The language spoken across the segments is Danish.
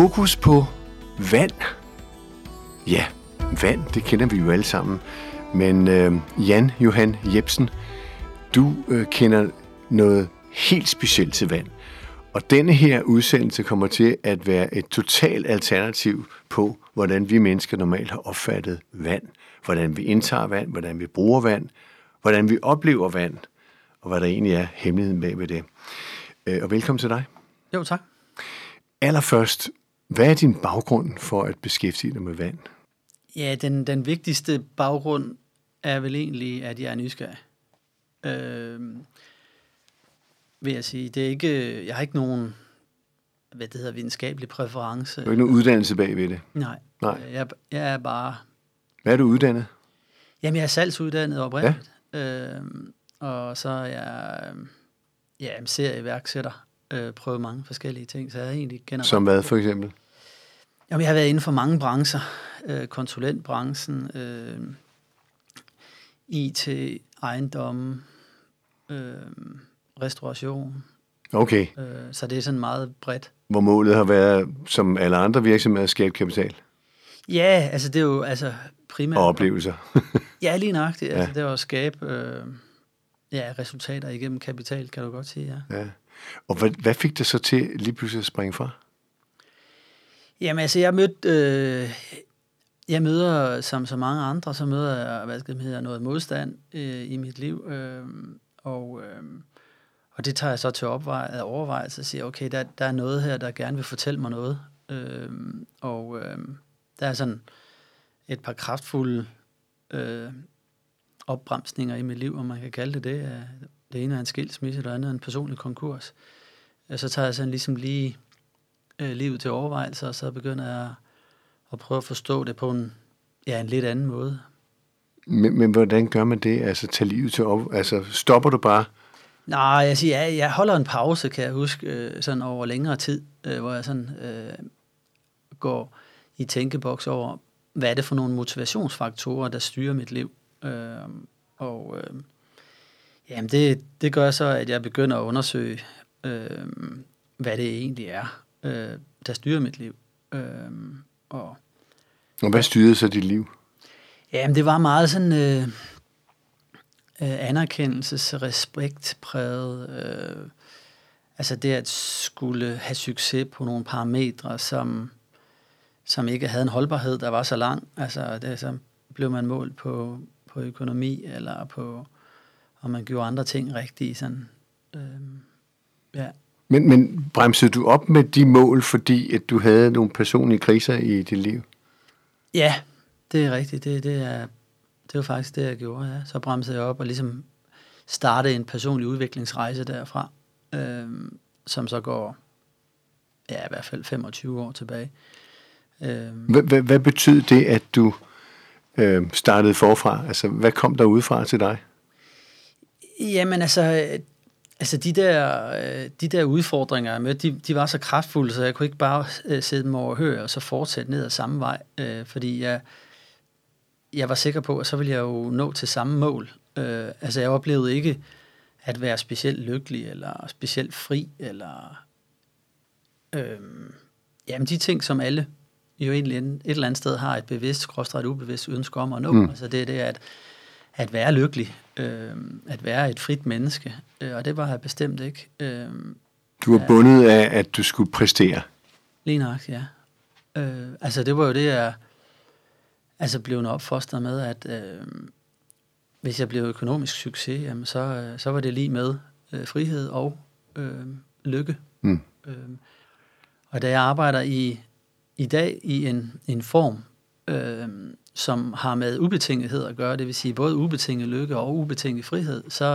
Fokus på vand. Ja, vand, det kender vi jo alle sammen. Men Jan Johan Jepsen, du kender noget helt specielt til vand. Og denne her udsendelse kommer til at være et totalt alternativ på, hvordan vi mennesker normalt har opfattet vand. Hvordan vi indtager vand, hvordan vi bruger vand, hvordan vi oplever vand, og hvad der egentlig er hemmeligheden bag ved det. Og velkommen til dig. Jo, tak. Allerførst, hvad er din baggrund for at beskæftige dig med vand? Ja, den vigtigste baggrund er vel egentlig, at jeg er nysgerrig. Vil jeg sige, det er ikke, jeg har ikke nogen, videnskabelig præference. Du har ikke nogen uddannelse bag ved det? Nej. Jeg er bare... Hvad er du uddannet? Jamen, jeg er salgsuddannet oprindeligt. Ja. Og så er jeg serieværksætter. Prøvet mange forskellige ting, så jeg egentlig kender... Som hvad for eksempel? Jamen, jeg har været inden for mange brancher. Konsulentbranchen, IT, ejendomme, restauration. Okay. Så det er sådan meget bredt. Hvor målet har været, som alle andre virksomheder, at skabe kapital? Ja, altså det er jo altså primært... Og oplevelser. Ja, lige nøjagtigt. Altså, det er jo at skabe resultater igennem kapital, kan du godt sige, ja. Og hvad fik det så til lige pludselig at springe fra? Jamen altså, jeg møder, som så mange andre, så møder jeg, noget modstand i mit liv. Og det tager jeg så til overvejelse og siger, okay, der er noget her, der gerne vil fortælle mig noget. Der er sådan et par kraftfulde opbremsninger i mit liv, om man kan kalde det det. Det ene er en skilsmisse, det andet er en personlig konkurs. Så tager jeg sådan ligesom lige livet til overvejelse, og så begynder jeg at prøve at forstå det på en lidt anden måde. Men hvordan gør man det? Altså, tager livet til overvejelse? Altså, stopper du bare? Nej, jeg siger, jeg holder en pause, kan jeg huske, sådan over længere tid, hvor jeg sådan går i tænkeboks over, hvad er det for nogle motivationsfaktorer, der styrer mit liv? Jamen det gør så, at jeg begynder at undersøge, hvad det egentlig er, der styrer mit liv. Og hvad styrede så dit liv? Jamen det var meget sådan anerkendelsesrespektpræget. Altså det at skulle have succes på nogle parametre, som ikke havde en holdbarhed, der var så lang. Altså så blev man målt på økonomi eller på... og man gjorde andre ting rigtigt. Sådan. Men bremsede du op med de mål, fordi at du havde nogle personlige kriser i dit liv? Ja, det er rigtigt. Det var faktisk det, jeg gjorde. Ja. Så bremsede jeg op og ligesom startede en personlig udviklingsrejse derfra, som så går i hvert fald 25 år tilbage. Hvad betød det, at du startede forfra? Altså, hvad kom der udefra til dig? Jamen altså de der udfordringer, jeg mødte, de var så kraftfulde, så jeg kunne ikke bare sidde dem overhøre og så fortsætte ned ad samme vej, fordi jeg var sikker på, at så ville jeg jo nå til samme mål. Altså jeg oplevede ikke at være specielt lykkelig eller specielt fri, eller de ting, som alle jo egentlig et eller andet sted har et bevidst, skråstrejt ubevidst ønske om at nå. Altså det er det, at være lykkelig, at være et frit menneske, og det var jeg bestemt ikke. Du var bundet af, at du skulle præstere? Lige nok, ja. Altså det var jo det, jeg blev opfostret med, at hvis jeg blev økonomisk succes, jamen, så var det lige med frihed og lykke. Og da jeg arbejder i dag i en form, som har med ubetingethed at gøre, det vil sige både ubetinget lykke og ubetinget frihed, så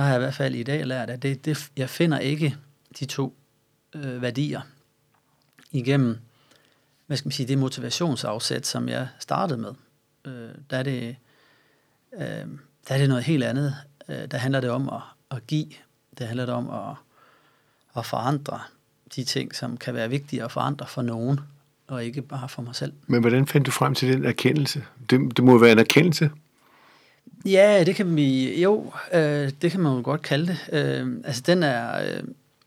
har jeg i hvert fald i dag lært, at jeg finder ikke de to værdier igennem, det motivationsafsæt, som jeg startede med. Der er det noget helt andet. Der handler det om at give. Det handler det om at forandre de ting, som kan være vigtige at forandre for nogen, og ikke bare for mig selv. Men hvordan fandt du frem til den erkendelse? Det må jo være en erkendelse. Ja, det kan vi jo. Det kan man jo godt kalde det. Altså den er.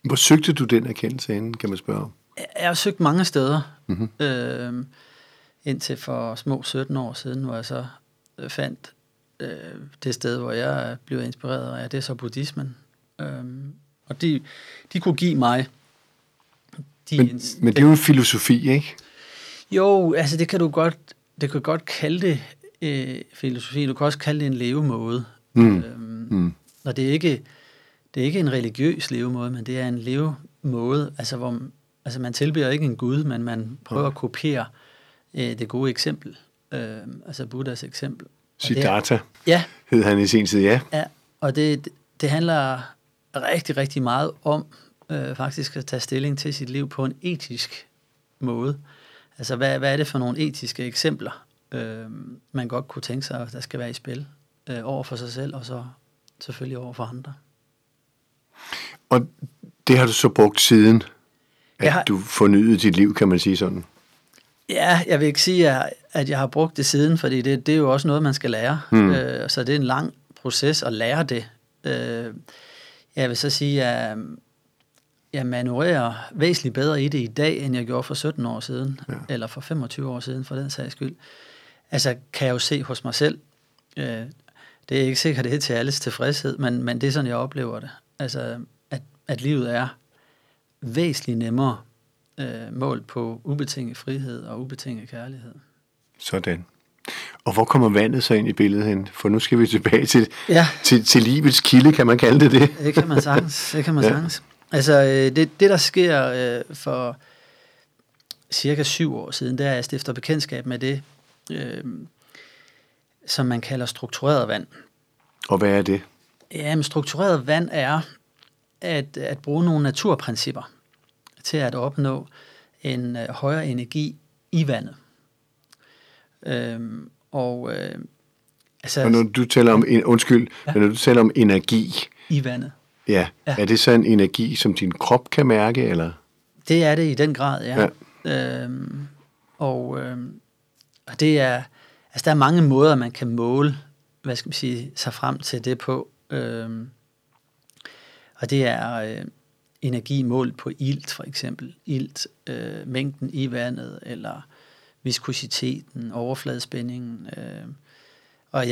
Hvor søgte du den erkendelse inden, kan man spørge om? jeg har søgt mange steder, indtil for små 17 år siden, hvor jeg så fandt det sted, hvor jeg blev inspireret af, det er så buddhismen. Og de kunne give mig... Men det er jo en filosofi, ikke? Jo, altså det kan du godt kalde det filosofi. Du kan også kalde det en levemåde. Og det er ikke en religiøs levemåde, men det er en levemåde, altså hvor man tilbeder ikke en gud, men man prøver at kopiere det gode eksempel, altså Buddhas eksempel. Siddhartha hed han i sin tid, ja. Og det handler rigtig, rigtig meget om faktisk at tage stilling til sit liv på en etisk måde. Altså, hvad er det for nogle etiske eksempler, man godt kunne tænke sig, at der skal være i spil over for sig selv, og så selvfølgelig over for andre. Og det har du så brugt siden, du fornyede dit liv, kan man sige sådan? Ja, jeg vil ikke sige, at jeg har brugt det siden, fordi det er jo også noget, man skal lære. Så det er en lang proces at lære det. Jeg vil så sige, at jeg manøvrerer væsentligt bedre i det i dag, end jeg gjorde for 17 år siden, eller for 25 år siden, for den sags skyld. Altså, kan jeg jo se hos mig selv. Det er ikke sikkert, det er til alles tilfredshed, men det er sådan, jeg oplever det. Altså, at livet er væsentligt nemmere målt på ubetinget frihed og ubetinget kærlighed. Sådan. Og hvor kommer vandet så ind i billedet hen? For nu skal vi tilbage til livets kilde, kan man kalde det. Det kan man sagtens. Altså, det der sker for cirka 7 år siden, der er jeg stifter bekendtskab med det, som man kalder struktureret vand. Og hvad er det? Jamen, struktureret vand er at bruge nogle naturprincipper til at opnå en højere energi i vandet. Og når du taler om når du taler om energi i vandet. Ja. Er det så en energi, som din krop kan mærke, eller? Det er det i den grad, ja. Og det er, altså der er mange måder, man kan måle, hvad skal man sige, sig frem til det på. Og det er energi målt på ilt, for eksempel. Ilt, mængden i vandet, eller viskositeten, overfladespændingen. Og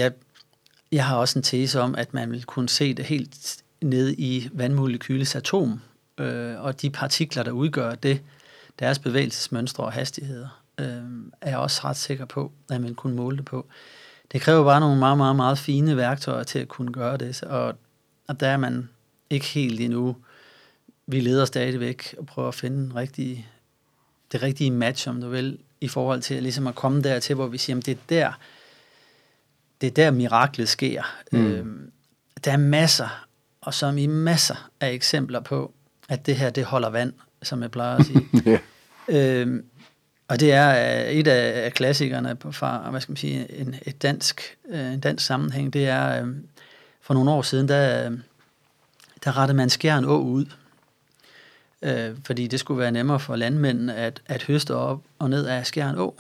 jeg har også en tese om, at man vil kunne se det helt ned i vandmolekyles atom, og de partikler, der udgør det, deres bevægelsesmønstre og hastigheder, er jeg også ret sikker på, at man kunne måle det på. Det kræver bare nogle meget, meget, meget fine værktøjer til at kunne gøre det, og der er man ikke helt endnu. Vi leder stadigvæk og prøver at finde det rigtige match, om du vil, i forhold til ligesom at komme dertil, hvor vi siger, at det er der miraklet sker. Der er masser og som i masser af eksempler på, at det her, det holder vand, som jeg plejer at sige. Og det er et af klassikerne fra, hvad skal man sige, en dansk sammenhæng, det er, for nogle år siden, der rettede man Skjern Å ud, fordi det skulle være nemmere for landmændene at høste op og ned af Skjern Å,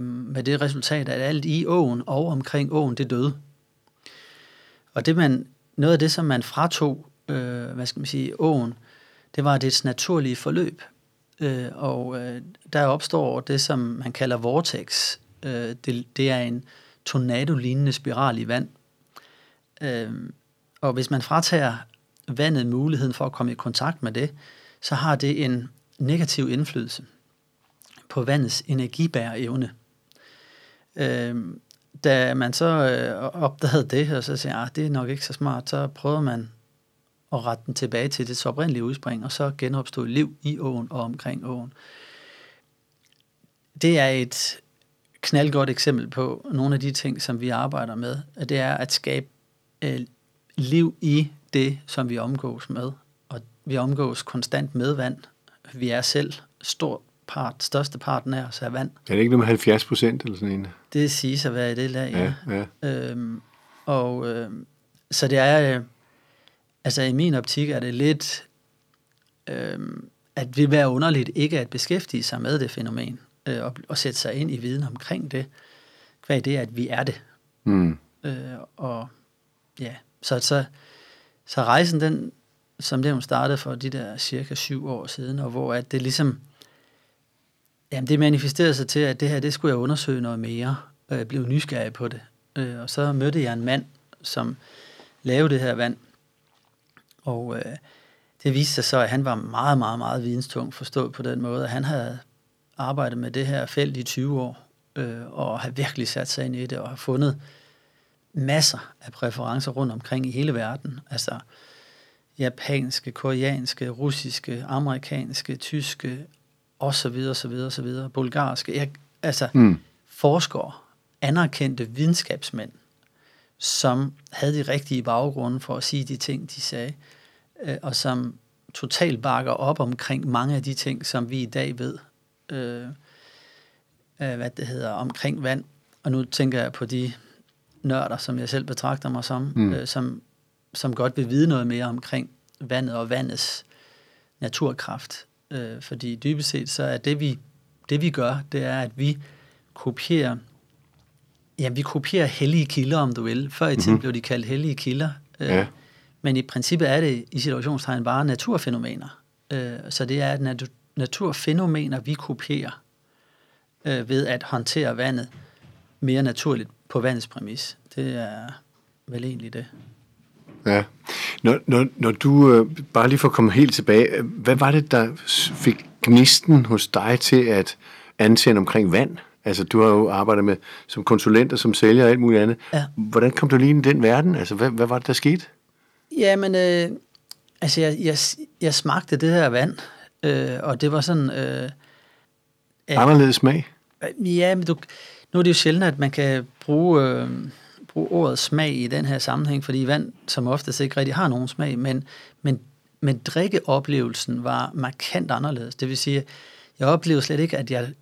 med det resultat, at alt i åen og omkring åen, det døde. Og noget af det, som man fratog, åen, det var dets naturlige forløb. Og der opstår det, som man kalder vortex. Det er en tornado-lignende spiral i vand. Og hvis man fratager vandet muligheden for at komme i kontakt med det, så har det en negativ indflydelse på vandets energibæreevne. Da man så opdagede det, og så sagde jeg, det er nok ikke så smart, så prøvede man at rette den tilbage til det oprindelige udspring, og så genopstod liv i åen og omkring åen. Det er et knaldgodt eksempel på nogle af de ting, som vi arbejder med. Det er at skabe liv i det, som vi omgås med. Og vi omgås konstant med vand. Vi er selv størsteparten af os er vand. Er det ikke noget med 70% eller sådan en? Det siges at være i det lag, ja. Så det er, altså i min optik er det lidt, at det vil være underligt ikke at beskæftige sig med det fænomen, og sætte sig ind i viden omkring det, hvad det er, at vi er det. Så rejsen den, som det hun startede for de der cirka 7 år siden, og hvor at det ligesom Jamen, det manifesterede sig til, at det her, det skulle jeg undersøge noget mere. Jeg blev nysgerrig på det. Og så mødte jeg en mand, som lavede det her vand. Og det viste sig så, at han var meget, meget, meget videnstung forstået på den måde. Han havde arbejdet med det her felt i 20 år, og har virkelig sat sig ind i det, og har fundet masser af præferencer rundt omkring i hele verden. Altså japanske, koreanske, russiske, amerikanske, tyske, og så videre, så videre, så videre, bulgarske. Forskere, anerkendte videnskabsmænd, som havde de rigtige baggrunde for at sige de ting, de sagde, og som totalt bakker op omkring mange af de ting, som vi i dag ved, omkring vand. Og nu tænker jeg på de nørder, som jeg selv betragter mig som, som godt vil vide noget mere omkring vandet og vandets naturkraft. Fordi dybest set, så er det vi gør, det er, at vi kopierer, hellige kilder, om du vil. Før i tiden blev de kaldt hellige kilder. Ja. Men i princippet er det i situationstegn bare naturfænomener. Så det er naturfænomener, vi kopierer ved at håndtere vandet mere naturligt på vandets præmis. Det er vel egentlig det. Ja. Når du, bare lige for at komme helt tilbage, hvad var det, der fik gnisten hos dig til at antænde omkring vand? Altså, du har jo arbejdet med som konsulent og som sælger og alt muligt andet. Ja. Hvordan kom du lige ind i den verden? Altså, hvad var det, der skete? Jamen, jeg smagte det her vand, og det var sådan... anderledes smag? Ja, men nu er det jo sjældent, at man kan bruge ordet smag i den her sammenhæng, fordi vand som oftest ikke rigtig har nogen smag, men drikkeoplevelsen var markant anderledes. Det vil sige, at jeg oplevede slet ikke, at jeg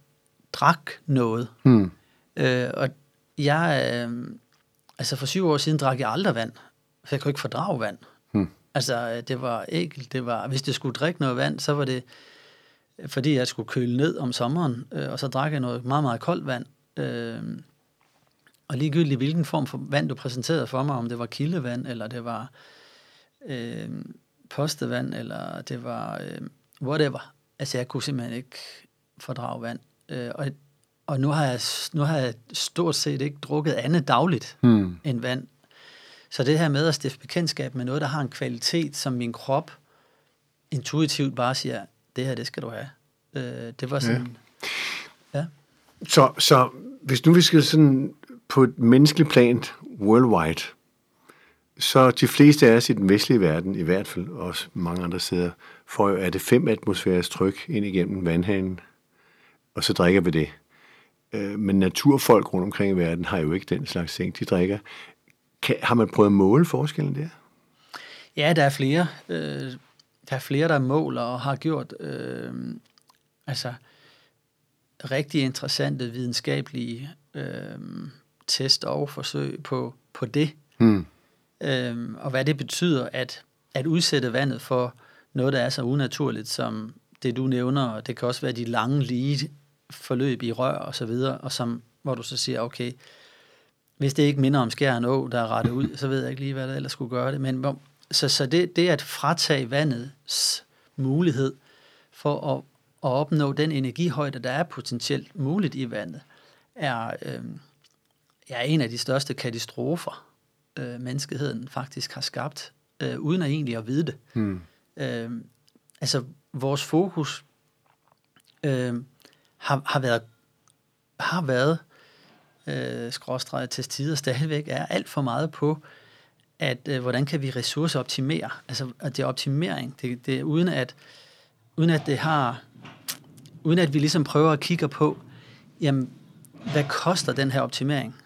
drak noget. Og jeg... for 7 år siden drak jeg aldrig vand, for jeg kunne ikke fordrage vand. Altså, det var ægelt. Hvis jeg skulle drikke noget vand, så var det, fordi jeg skulle køle ned om sommeren, og så drak jeg noget meget, meget koldt vand. Og ligegyldigt hvilken form for vand, du præsenterede for mig, om det var kildevand, eller det var postevand, eller det var whatever. Altså, jeg kunne simpelthen ikke fordrage vand. Og nu har jeg stort set ikke drukket andet dagligt end vand. Så det her med at stifte bekendtskab med noget, der har en kvalitet, som min krop intuitivt bare siger, det her, det skal du have. Det var sådan... Ja. Så hvis nu vi skal sådan... På et menneskeligt plan, worldwide, så de fleste af os i den vestlige verden, i hvert fald også mange andre steder, får jo, at det 5 atmosfæres tryk ind igennem vandhanen, og så drikker vi det. Men naturfolk rundt omkring i verden har jo ikke den slags ting, de drikker. Har man prøvet at måle forskellen der? Ja, der er flere. Der måler og har gjort rigtig interessante videnskabelige test og forsøg på det. Og hvad det betyder at udsætte vandet for noget, der er så unaturligt som det, du nævner, og det kan også være de lange, lige forløb i rør og så videre, og hvor du så siger, okay, hvis det ikke minder om Skjern Å, der er rettet ud, så ved jeg ikke lige, hvad der ellers skulle gøre det. Men så det at fratage vandets mulighed for at opnå den energihøjde, der er potentielt muligt i vandet, er en af de største katastrofer, menneskeheden faktisk har skabt, uden at egentlig at vide det. Vores fokus har været skråstreget til tider stadigvæk, er alt for meget på, at hvordan kan vi ressourceoptimere? Altså, at det er optimering. Det er uden at vi ligesom prøver at kigge på, jamen, hvad koster den her optimering?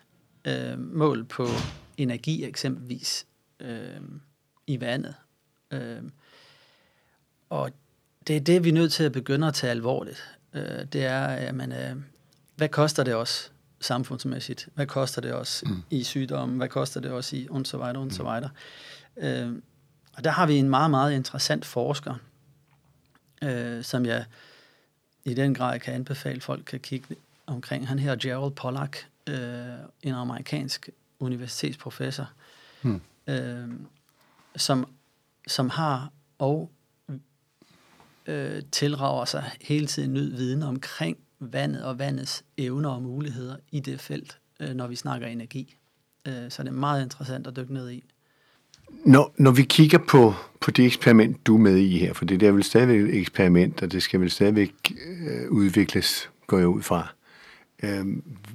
Mål på energi eksempelvis i vandet. Og det er det, vi er nødt til at begynde at tage alvorligt. Det er, jamen, hvad koster det os samfundsmæssigt? Hvad koster det os i sygdomme? Hvad koster det os i und so weiter? Og der har vi en meget, meget interessant forsker, som jeg i den grad kan anbefale folk kan kigge omkring. Han hedder Gerald Pollack, en amerikansk universitetsprofessor, som har og tilrager sig hele tiden ny viden omkring vandet og vandets evner og muligheder i det felt, når vi snakker energi. Så det er meget interessant at dykke ned i. Når vi kigger på det eksperiment, du er med i her, for det er vel stadigvæk et eksperiment, og det skal vel stadigvæk udvikles, går jeg ud fra.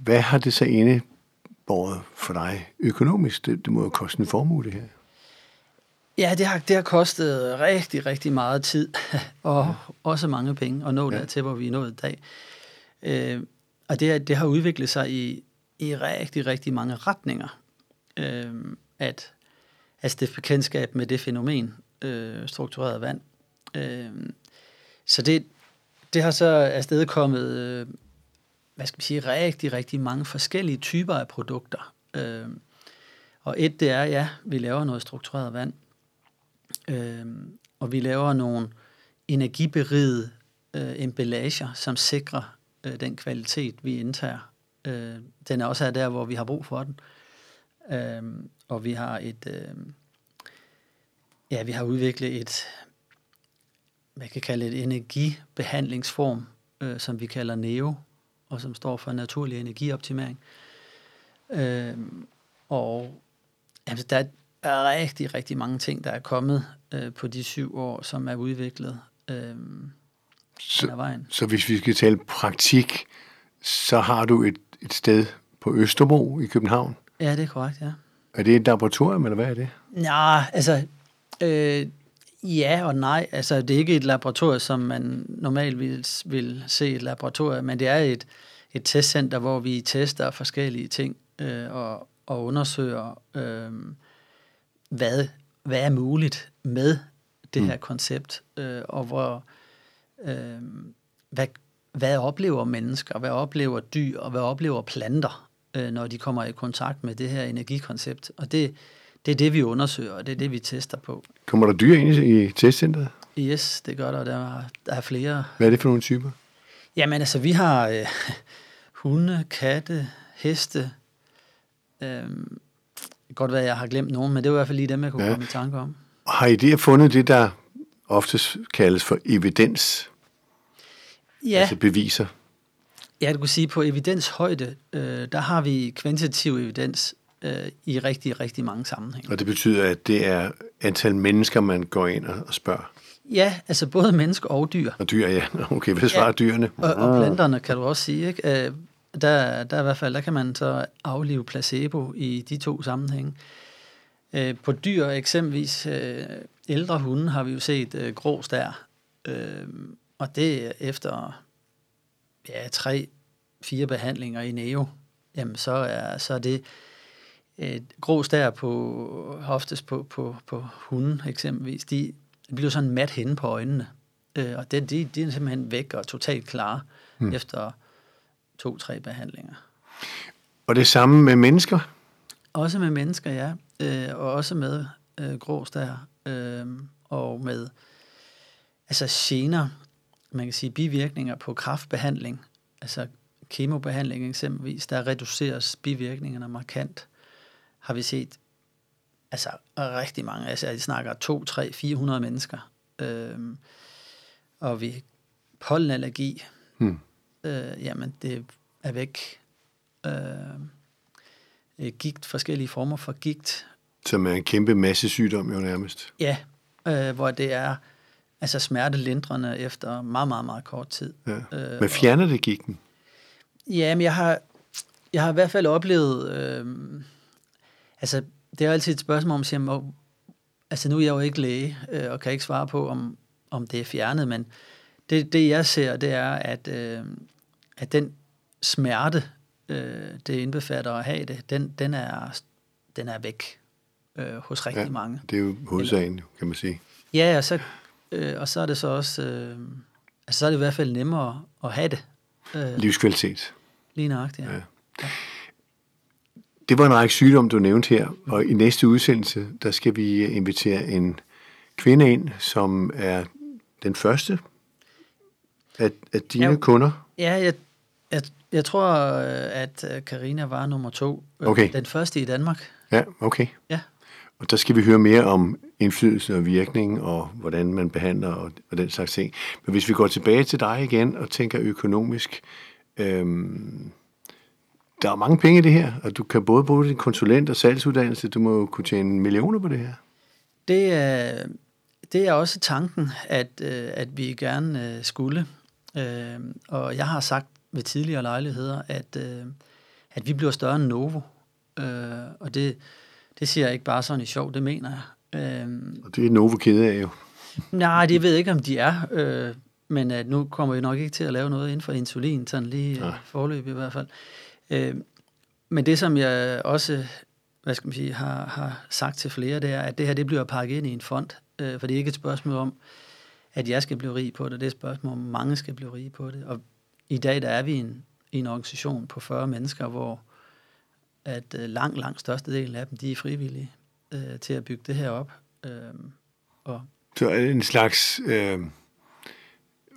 Hvad har det så indebåret for dig økonomisk? Det må jo koste en formue, det her. Ja, det har kostet rigtig, rigtig meget tid, og også mange penge at nå dertil, hvor vi er nået i dag. Og det har udviklet sig i rigtig, rigtig mange retninger, at det bekendtskab med det fænomen, struktureret vand. Så det har så afstedkommet, hvad skal vi sige, rigtig, rigtig mange forskellige typer af produkter. Og et, det er, vi laver noget struktureret vand, og vi laver nogle energiberigede emballager, som sikrer den kvalitet, vi indtager. Den er også der, hvor vi har brug for den. Og vi har vi har udviklet et, man kan kalde et energibehandlingsform, som vi kalder Neo, og som står for naturlig energioptimering. Og altså, der er rigtig, rigtig mange ting, der er kommet på de 7 år, som er udviklet vejen. Så hvis vi skal tale praktik, så har du et sted på Østerbro i København? Ja, det er korrekt, ja. Er det et laboratorium, eller hvad er det? Nej, altså, ja og nej. Altså, det er ikke et laboratorium, som man normalt vil se et laboratorium, men det er et testcenter, hvor vi tester forskellige ting og undersøger, hvad er muligt med det her koncept, og hvor, hvad oplever mennesker, hvad oplever dyr, og hvad oplever planter, når de kommer i kontakt med det her energikoncept. Og det er det, vi undersøger, og det er det, vi tester på. Kommer der dyr ind i testcenteret? Yes, det gør der, og der er flere. Hvad er det for nogle typer? Jamen altså, vi har hunde, katte, heste. Godt være, jeg har glemt nogen, men det var i hvert fald lige dem, jeg kunne komme i tanke om. Og har I der fundet det, der oftest kaldes for evidens? Ja. Altså beviser? Ja, du kan sige, på evidenshøjde, der har vi kvantitativ evidens i rigtig, rigtig mange sammenhænge. Og det betyder, at det er antal mennesker, man går ind og spørger? Ja, altså både mennesker og dyr. Og dyr, ja. Okay, hvad svarer dyrene? Og planterne, kan du også sige, ikke? Der i hvert fald, der kan man så aflive placebo i de 2 sammenhænge. På dyr, eksempelvis ældre hunde, har vi jo set grå stær. Og det er efter 3-4 behandlinger i Neo, jamen så er det grå stær på hoftest på hunden eksempelvis. De bliver sådan mat henne på øjnene. Og de er simpelthen væk og totalt klare efter 2-3 behandlinger. Og det samme med mennesker? Også med mennesker, ja. Og også med grås der. Og med gener, man kan sige bivirkninger på kræftbehandling, altså kemobehandling eksempelvis, der reduceres bivirkningerne markant, har vi set rigtig mange. Altså, de snakker 200-400 mennesker. Og vi pollenallergi, jamen, det er væk. Gigt, forskellige former for gigt. Som er en kæmpe masse sygdom jo nærmest. Ja, hvor det er smertelindrende efter meget, meget, meget kort tid. Ja. Men fjerner det gigten? Ja, men jeg har i hvert fald oplevet, det er jo altid et spørgsmål om, nu er jeg jo ikke læge, og kan ikke svare på, om det er fjernet, men det jeg ser, det er, at den smerte, det indbefatter at have det, den er væk hos rigtig mange. Det er jo hovedsagen, kan man sige. Ja, og så er det så også, så er det i hvert fald nemmere at have det. Livskvalitet. Lige nøjagtigt, ja. Det var en række sygdom, du nævnte her, og i næste udsendelse, der skal vi invitere en kvinde ind, som er den første af dine kunder? Ja, jeg tror, at Karina var nummer 2. Okay. Den første i Danmark. Ja, okay. Ja. Og der skal vi høre mere om indflydelse og virkning, og hvordan man behandler og den slags ting. Men hvis vi går tilbage til dig igen og tænker økonomisk, Der er mange penge i det her, og du kan både bruge din konsulent- og salgsuddannelse. Du må jo kunne tjene millioner på det her. Det er også tanken, at vi gerne skulle. Og jeg har sagt ved tidligere lejligheder, at vi bliver større end Novo. Og det siger jeg ikke bare sådan i sjov, det mener jeg. Og det er Novo kede af jo. Nej, det ved jeg ikke, om de er. Men nu kommer vi nok ikke til at lave noget inden for insulin, sådan lige forløb i hvert fald. Men det, som jeg også har sagt til flere, det er, at det her det bliver pakket ind i en fond. For det er ikke et spørgsmål om, at jeg skal blive rig på det. Det er et spørgsmål om, at mange skal blive rige på det. Og i dag der er vi en organisation på 40 mennesker, hvor at langt størstedelen af dem, de er frivillige til at bygge det her op. Så er det en slags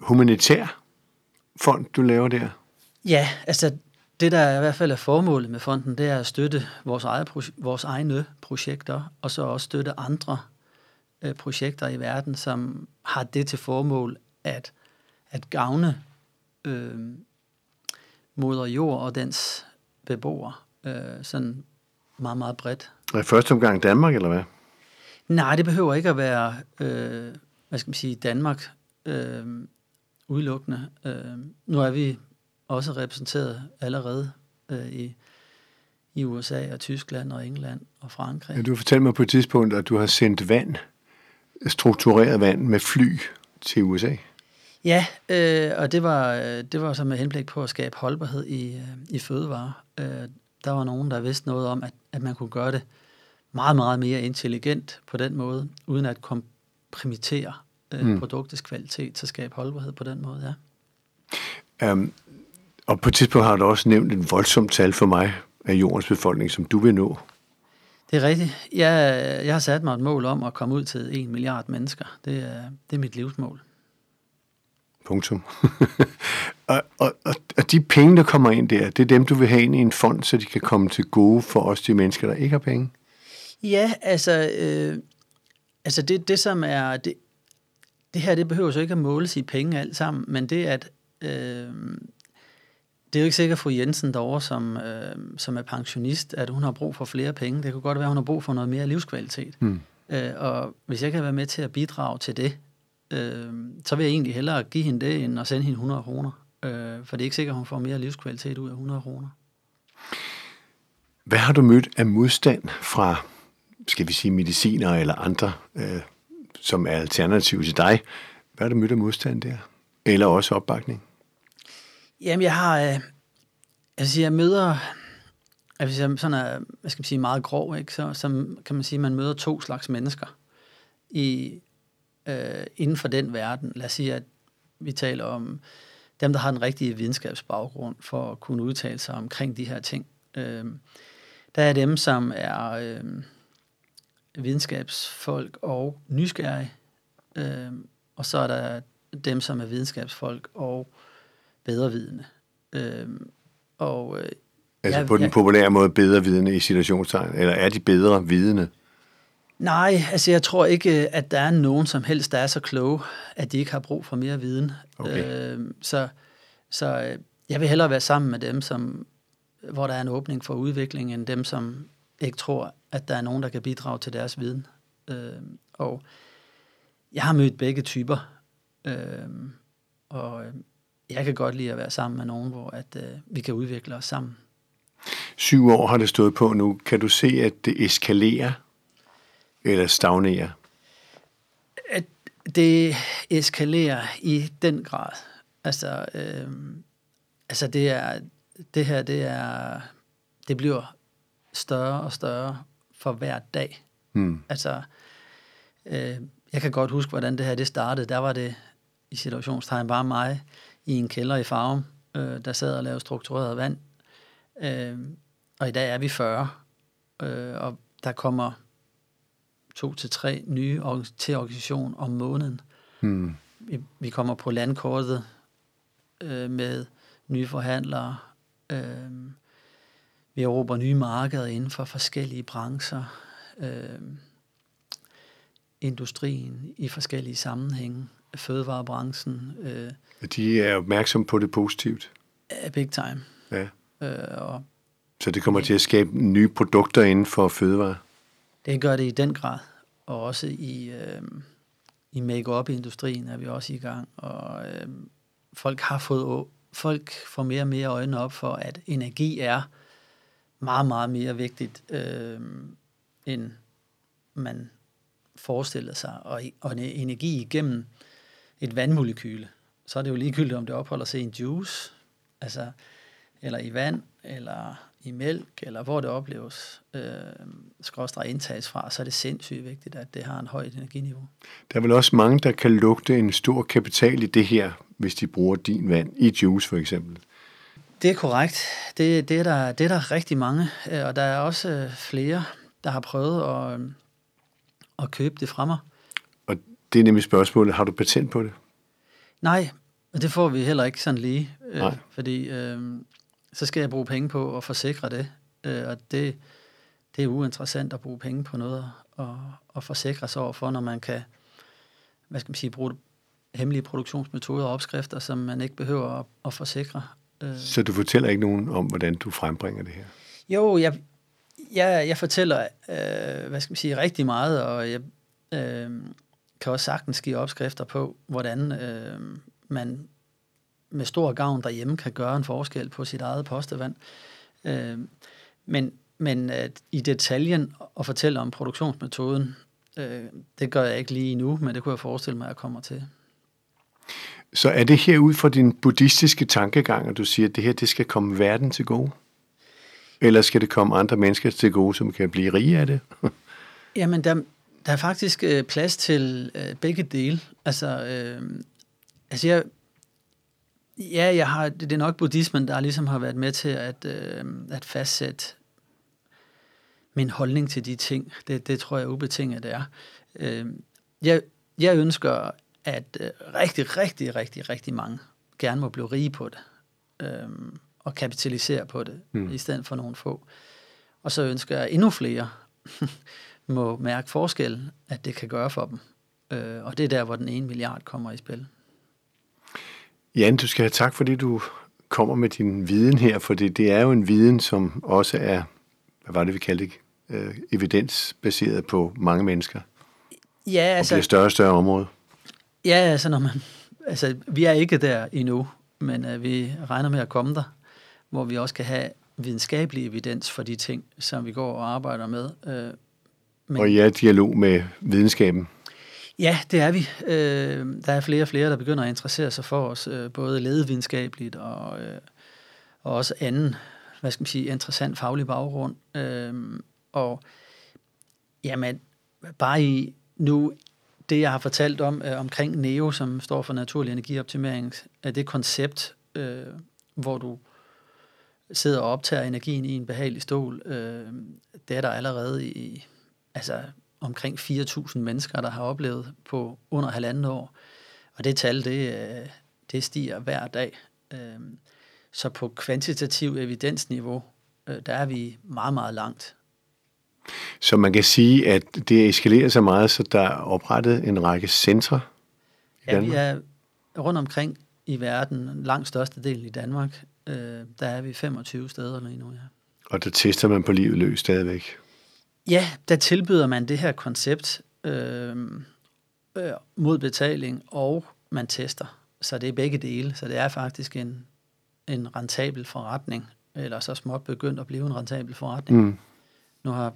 humanitær fond, du laver der? Ja, altså det, der i hvert fald er formålet med fonden, det er at støtte vores egne projekter, og så også støtte andre projekter i verden, som har det til formål at gavne moder jord og dens beboere. Sådan meget, meget bredt. Er det første omgang Danmark, eller hvad? Nej, det behøver ikke at være Danmark udelukkende. Nu er vi også repræsenteret allerede i USA og Tyskland og England og Frankrig. Ja, du fortalte mig på et tidspunkt, at du har sendt struktureret vand med fly til USA. Ja, og det var så med henblik på at skabe holdbarhed i fødevarer. Der var nogen, der vidste noget om, at man kunne gøre det meget, meget mere intelligent på den måde, uden at kompromittere produktets kvalitet, så skabe holdbarhed på den måde, ja. Og på et tidspunkt har du også nævnt et voldsomt tal for mig af jordens befolkning, som du vil nå. Det er rigtigt. Jeg har sat mig et mål om at komme ud til 1 milliard mennesker. Det er mit livsmål. Punktum. og de penge, der kommer ind der, det er dem, du vil have ind i en fond, så de kan komme til gode for os, de mennesker, der ikke har penge? Ja, altså det som er... Det her, det behøver så ikke at måles i penge alt sammen, men det at... Det er jo ikke sikkert, at fru Jensen derovre, som er pensionist, at hun har brug for flere penge. Det kunne godt være, at hun har brug for noget mere livskvalitet. Og hvis jeg kan være med til at bidrage til det, så vil jeg egentlig hellere give hende det, end at sende hende 100 kroner. For det er ikke sikkert, at hun får mere livskvalitet ud af 100 kroner. Hvad har du mødt af modstand fra, skal vi sige, mediciner eller andre, som er alternativ til dig? Hvad har du mødt af modstand der? Eller også opbakning? Jamen, jeg møder, hvis jeg sådan er, meget grov, ikke? Så kan man sige, at man møder to slags mennesker inden for den verden. Lad os sige, at vi taler om dem, der har den rigtige videnskabsbaggrund for at kunne udtale sig omkring de her ting. Der er dem, som er videnskabsfolk og nysgerrige, og så er der dem, som er videnskabsfolk og bedrevidende. Den populære måde bedrevidende i situationstegn, eller er de bedre vidende? Nej, altså jeg tror ikke, at der er nogen som helst, der er så kloge, at de ikke har brug for mere viden. Okay. Så jeg vil hellere være sammen med dem, hvor der er en åbning for udvikling, end dem, som ikke tror, at der er nogen, der kan bidrage til deres viden. Og jeg har mødt begge typer, og jeg kan godt lide at være sammen med nogen, hvor vi kan udvikle os sammen. 7 år har det stået på nu. Kan du se, at det eskalerer eller stagnerer? At det eskalerer i den grad. Altså, det bliver større og større for hver dag. Altså, jeg kan godt huske, hvordan det her det startede. Der var det i situationstegn bare mig i en kælder i Farum, der sad og lavede struktureret vand. Og i dag er vi 40, og der kommer 2 til 3 nye til organisation om måneden. Vi kommer på landkortet med nye forhandlere. Vi erobrer nye markeder inden for forskellige brancher. Industrien i forskellige sammenhænge. Fødevarebranchen. De er opmærksomme på det positivt. big time. Ja. Så det kommer til at skabe nye produkter inden for fødevarer? Det gør det i den grad. Og også i make-up-industrien er vi også i gang. Og folk får mere og mere øjne op for, at energi er meget, meget mere vigtigt, end man forestiller sig. Og energi igennem et vandmolekyle. Så er det jo ligegyldigt, om det opholder sig i en juice, altså, eller i vand, eller i mælk, eller hvor det opleves, skråstreg indtages fra, så er det sindssygt vigtigt, at det har en højt energiniveau. Der er vel også mange, der kan lugte en stor kapital i det her, hvis de bruger din vand, i juice for eksempel. Det er korrekt. Det er der rigtig mange, og der er også flere, der har prøvet at købe det fra mig. Og det er nemlig spørgsmålet, har du patent på det? Nej, det får vi heller ikke sådan lige, fordi så skal jeg bruge penge på at forsikre det, og det er uinteressant at bruge penge på noget og forsikre sig overfor, når man kan, bruge hemmelige produktionsmetoder og opskrifter, som man ikke behøver at forsikre. Så du fortæller ikke nogen om, hvordan du frembringer det her? Jo, jeg fortæller, rigtig meget, og jeg kan også sagtens give opskrifter på, hvordan man med stor gavn derhjemme kan gøre en forskel på sit eget postevand. Men at i detaljen at fortælle om produktionsmetoden, det gør jeg ikke lige nu, men det kunne jeg forestille mig, at jeg kommer til. Så er det her ud fra din buddhistiske tankegang, at du siger, at det her det skal komme verden til gode? Eller skal det komme andre mennesker til gode, som kan blive rige af det? Jamen, der er faktisk plads til begge dele. Altså det er nok buddhismen, der ligesom har været med til at fastsætte min holdning til de ting. Det tror jeg ubetinget det er. Jeg ønsker, at rigtig mange gerne må blive rige på det, og kapitalisere på det, i stedet for nogle få. Og så ønsker jeg endnu flere må mærke forskellen, at det kan gøre for dem. Og det er der, hvor den 1 milliard kommer i spil. Jan, du skal have tak, fordi du kommer med din viden her, for det er jo en viden, som også er, evidensbaseret på mange mennesker. Ja, altså... Og bliver større og større område. Ja, altså, vi er ikke der endnu, men vi regner med at komme der, hvor vi også kan have videnskabelig evidens for de ting, som vi går og arbejder med. Og I er i dialog med videnskaben? Ja, det er vi. Der er flere og flere, der begynder at interessere sig for os, både lægevidenskabeligt og også anden, interessant faglig baggrund. Og jamen, bare i nu, det jeg har fortalt om, omkring Neo, som står for naturlig energioptimering, er det koncept, hvor du sidder og optager energien i en behagelig stol, det er der allerede i... omkring 4.000 mennesker, der har oplevet på under 1,5 år. Og det tal, det stiger hver dag. Så på kvantitativ evidensniveau, der er vi meget, meget langt. Så man kan sige, at det eskalerer så meget, så der er oprettet en række centre i Danmark? Vi er rundt omkring i verden, langt størstedelen i Danmark. Der er vi 25 steder lige nu, ja. Og der tester man på livet løs stadigvæk? Ja, der tilbyder man det her koncept mod betaling, og man tester. Så det er begge dele, så det er faktisk en rentabel forretning, eller så småt begyndt at blive en rentabel forretning. Mm. Nu har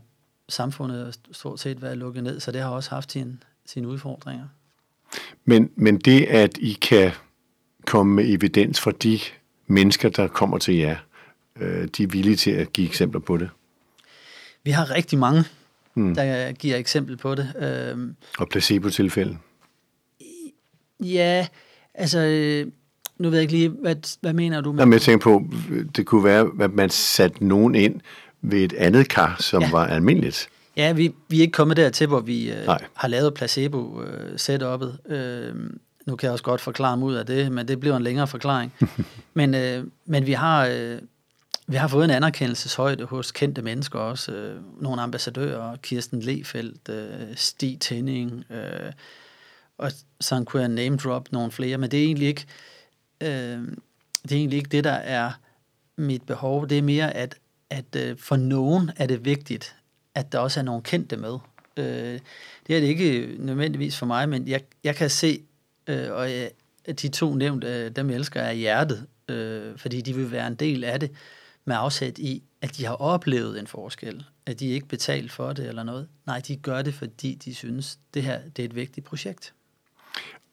samfundet stort set været lukket ned, så det har også haft sine udfordringer. Men det, at I kan komme med evidens for de mennesker, der kommer til jer, de er villige til at give eksempler på det? Vi har rigtig mange, der giver eksempel på det. Og placebo-tilfælde? Ja, nu ved jeg ikke lige, hvad mener du? Jamen, jeg tænker på, det kunne være, at man satte nogen ind ved et andet kar, som var almindeligt. Ja, vi er ikke kommet dertil, hvor vi har lavet placebo-setupet. Nu kan jeg også godt forklare mig ud af det, men det bliver en længere forklaring. Men vi har... Vi har fået en anerkendelseshøjde hos kendte mennesker også. Nogle ambassadører, Kirsten Lefeldt, Sti Tænding, og sådan kunne jeg name drop nogle flere, men det er egentlig ikke det er egentlig ikke det, der er mit behov. Det er mere, at for nogen er det vigtigt, at der også er nogen kendte med. Det er det ikke nødvendigvis for mig, men jeg kan se, og de to nævnte, dem jeg elsker, er hjertet, fordi de vil være en del af det, med afsæt i, at de har oplevet en forskel, at de ikke betalt for det eller noget. Nej, de gør det, fordi de synes, det her det er et vigtigt projekt.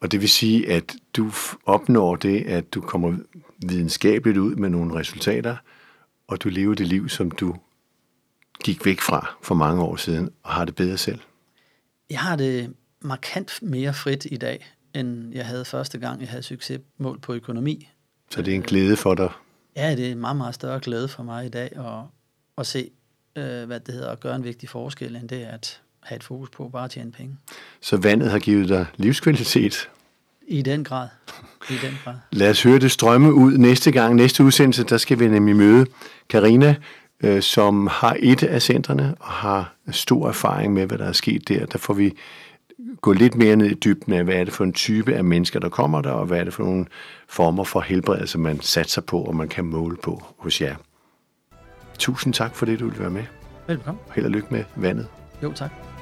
Og det vil sige, at du opnår det, at du kommer videnskabeligt ud med nogle resultater, og du lever det liv, som du gik væk fra for mange år siden, og har det bedre selv? Jeg har det markant mere frit i dag, end jeg havde første gang, jeg havde succes målt på økonomi. Så det er en glæde for dig? Ja, det er en meget, meget større glæde for mig i dag at se, hvad det hedder, at gøre en vigtig forskel, end det at have et fokus på bare at tjene penge. Så vandet har givet dig livskvalitet? I den grad. Lad os høre det strømme ud næste gang. Næste udsendelse, der skal vi nemlig møde Karina, som har et af centrene og har stor erfaring med, hvad der er sket der. Der får vi gå lidt mere ned i dybden af, hvad er det for en type af mennesker, der kommer der, og hvad er det for nogle former for helbredelse, man satser på, og man kan måle på hos jer. Tusind tak for det, du ville være med. Velbekomme. Held og lykke med vandet. Jo, tak.